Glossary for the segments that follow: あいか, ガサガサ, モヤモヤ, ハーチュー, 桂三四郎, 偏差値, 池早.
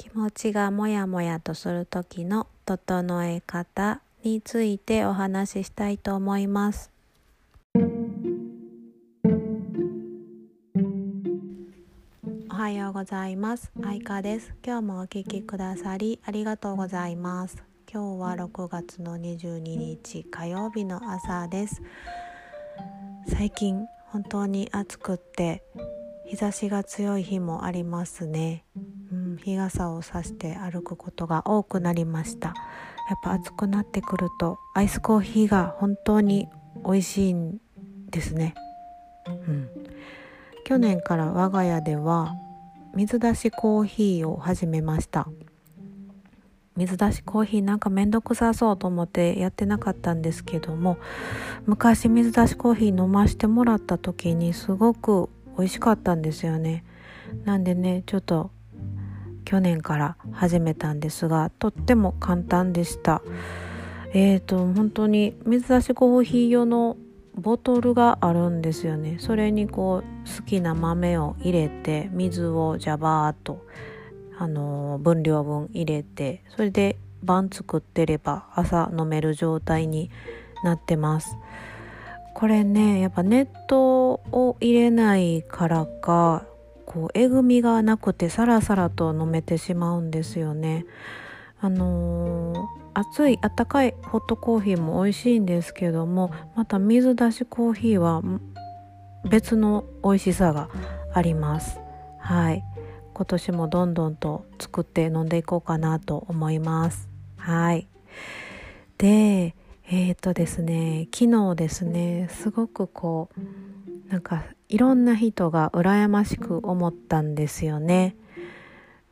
気持ちがもやもやとする時の整え方についてお話ししたいと思います。おはようございます。あいかです。今日もお聞きくださりありがとうございます。今日は6月の22日火曜日の朝です。最近本当に暑くって日差しが強い日もありますね。日傘を差して歩くことが多くなりました。やっぱ暑くなってくるとアイスコーヒーが本当に美味しいんですね、去年から我が家では水出しコーヒーを始めました。水出しコーヒーなんかめんどくさそうと思ってやってなかったんですけども、昔水出しコーヒー飲ましてもらった時にすごく美味しかったんですよね。なんでね、ちょっと去年から始めたんですが、とっても簡単でした。本当に水出しコーヒー用のボトルがあるんですよね。それにこう好きな豆を入れて、水をジャバーっと分量分入れて、それで晩作ってれば朝飲める状態になってます。これね、やっぱ熱湯を入れないからか。えぐみがなくてサラサラと飲めてしまうんですよね。熱いあったかいホットコーヒーも美味しいんですけども、また水出しコーヒーは別の美味しさがあります。はい、今年もどんどんと作って飲んでいこうかなと思います。はい。で、ですね、昨日ですね、すごくなんかいろんな人が羨ましく思ったんですよね。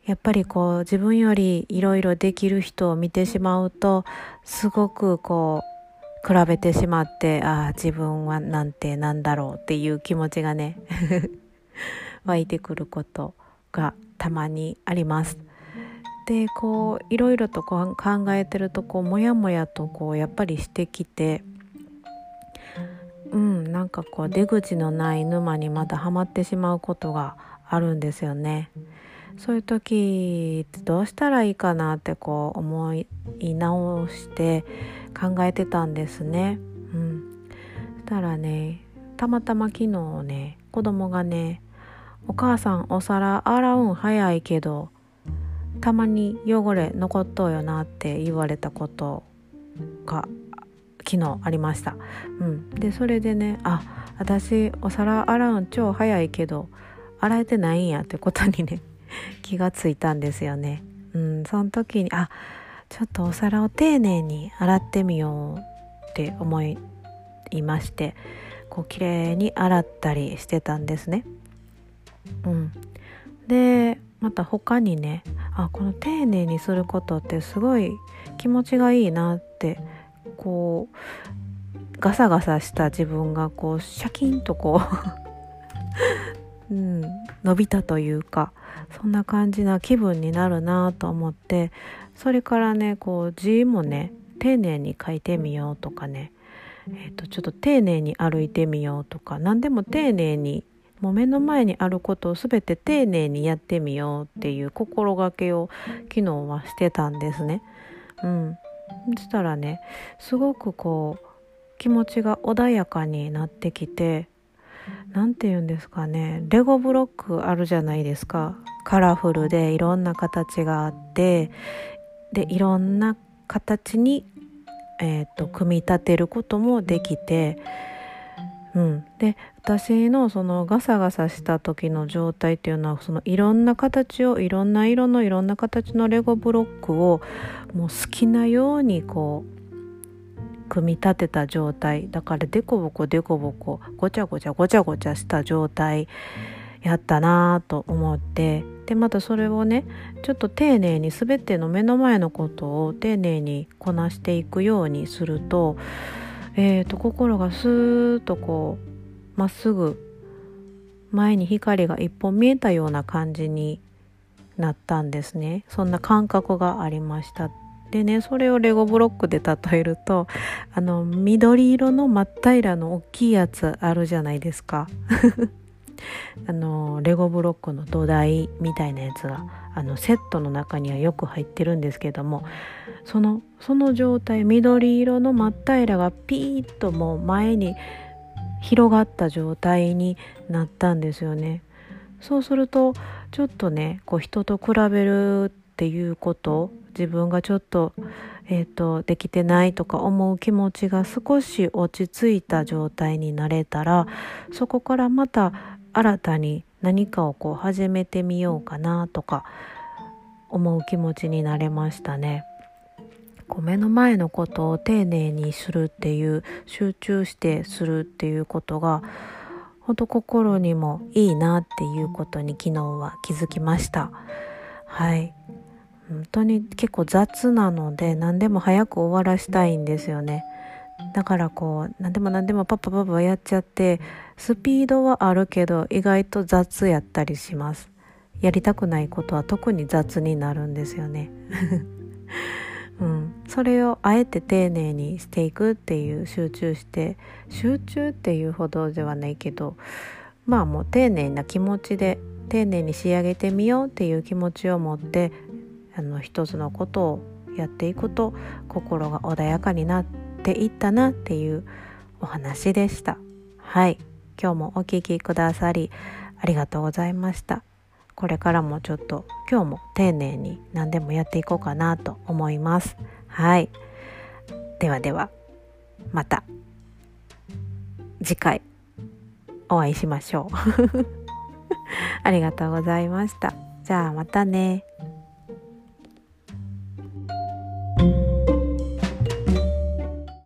やっぱり自分よりいろいろできる人を見てしまうと、すごく比べてしまって、自分はなんてなんだろうっていう気持ちがね湧いてくることがたまにあります。でいろいろと考えてるともやもやとやっぱりしてきて、なんか出口のない沼にまたはまってしまうことがあるんですよね。そういう時どうしたらいいかなって思い直して考えてたんですね。そしたらね、たまたま昨日ね、子供がね、お母さんお皿洗うん早いけどたまに汚れ残っとうよなって言われたことが昨日ありました、でそれでね、私お皿洗うん超早いけど洗えてないんやってことにね気がついたんですよね。その時にちょっとお皿を丁寧に洗ってみようって思いまして、綺麗に洗ったりしてたんですね。でまた他にね、この丁寧にすることってすごい気持ちがいいなってガサガサした自分がシャキンと、伸びたというか、そんな感じな気分になるなと思って、それからね字もね丁寧に書いてみようとかね、ちょっと丁寧に歩いてみようとか、何でも丁寧に、もう目の前にあることを全て丁寧にやってみようっていう心がけを昨日はしてたんですね。そしたらね、すごく気持ちが穏やかになってきて、なんて言うんですかね、レゴブロックあるじゃないですか。カラフルでいろんな形があって、でいろんな形に、組み立てることもできて、で私のそのガサガサした時の状態っていうのは、そのいろんな形をいろんな色のいろんな形のレゴブロックをもう好きなように組み立てた状態だから、デコボコデコボコごちゃごちゃごちゃごちゃした状態やったなと思って、でまたそれをねちょっと丁寧に全ての目の前のことを丁寧にこなしていくようにすると、心がスーッとまっすぐ前に光が一本見えたような感じになったんですね。そんな感覚がありました。でね、それをレゴブロックで例えると、緑色の真っ平らの大きいやつあるじゃないですかレゴブロックの土台みたいなやつがセットの中にはよく入ってるんですけども、その状態、緑色の真っ平らがピーッともう前に広がった状態になったんですよね。そうするとちょっとね、こう人と比べるっていうこと、自分がちょっと、できてないとか思う気持ちが少し落ち着いた状態になれたら、そこからまた新たに何かをこう始めてみようかなとか思う気持ちになれましたね。こう目の前のことを丁寧にするっていう、集中してするっていうことが本当心にもいいなっていうことに昨日は気づきました。はい。本当に結構雑なので何でも早く終わらしたいんですよね。だからこう何でもパパやっちゃって、スピードはあるけど意外と雑やったりします。やりたくないことは特に雑になるんですよね、それをあえて丁寧にしていくっていう、集中っていうほどではないけど、まあもう丁寧な気持ちで丁寧に仕上げてみようっていう気持ちを持って、一つのことをやっていくと心が穏やかになっていったなっていうお話でした。はい、今日もお聞きくださりありがとうございました。これからもちょっと今日も丁寧に何でもやっていこうかなと思います。はい、ではまた次回お会いしましょうありがとうございました。じゃあまたね。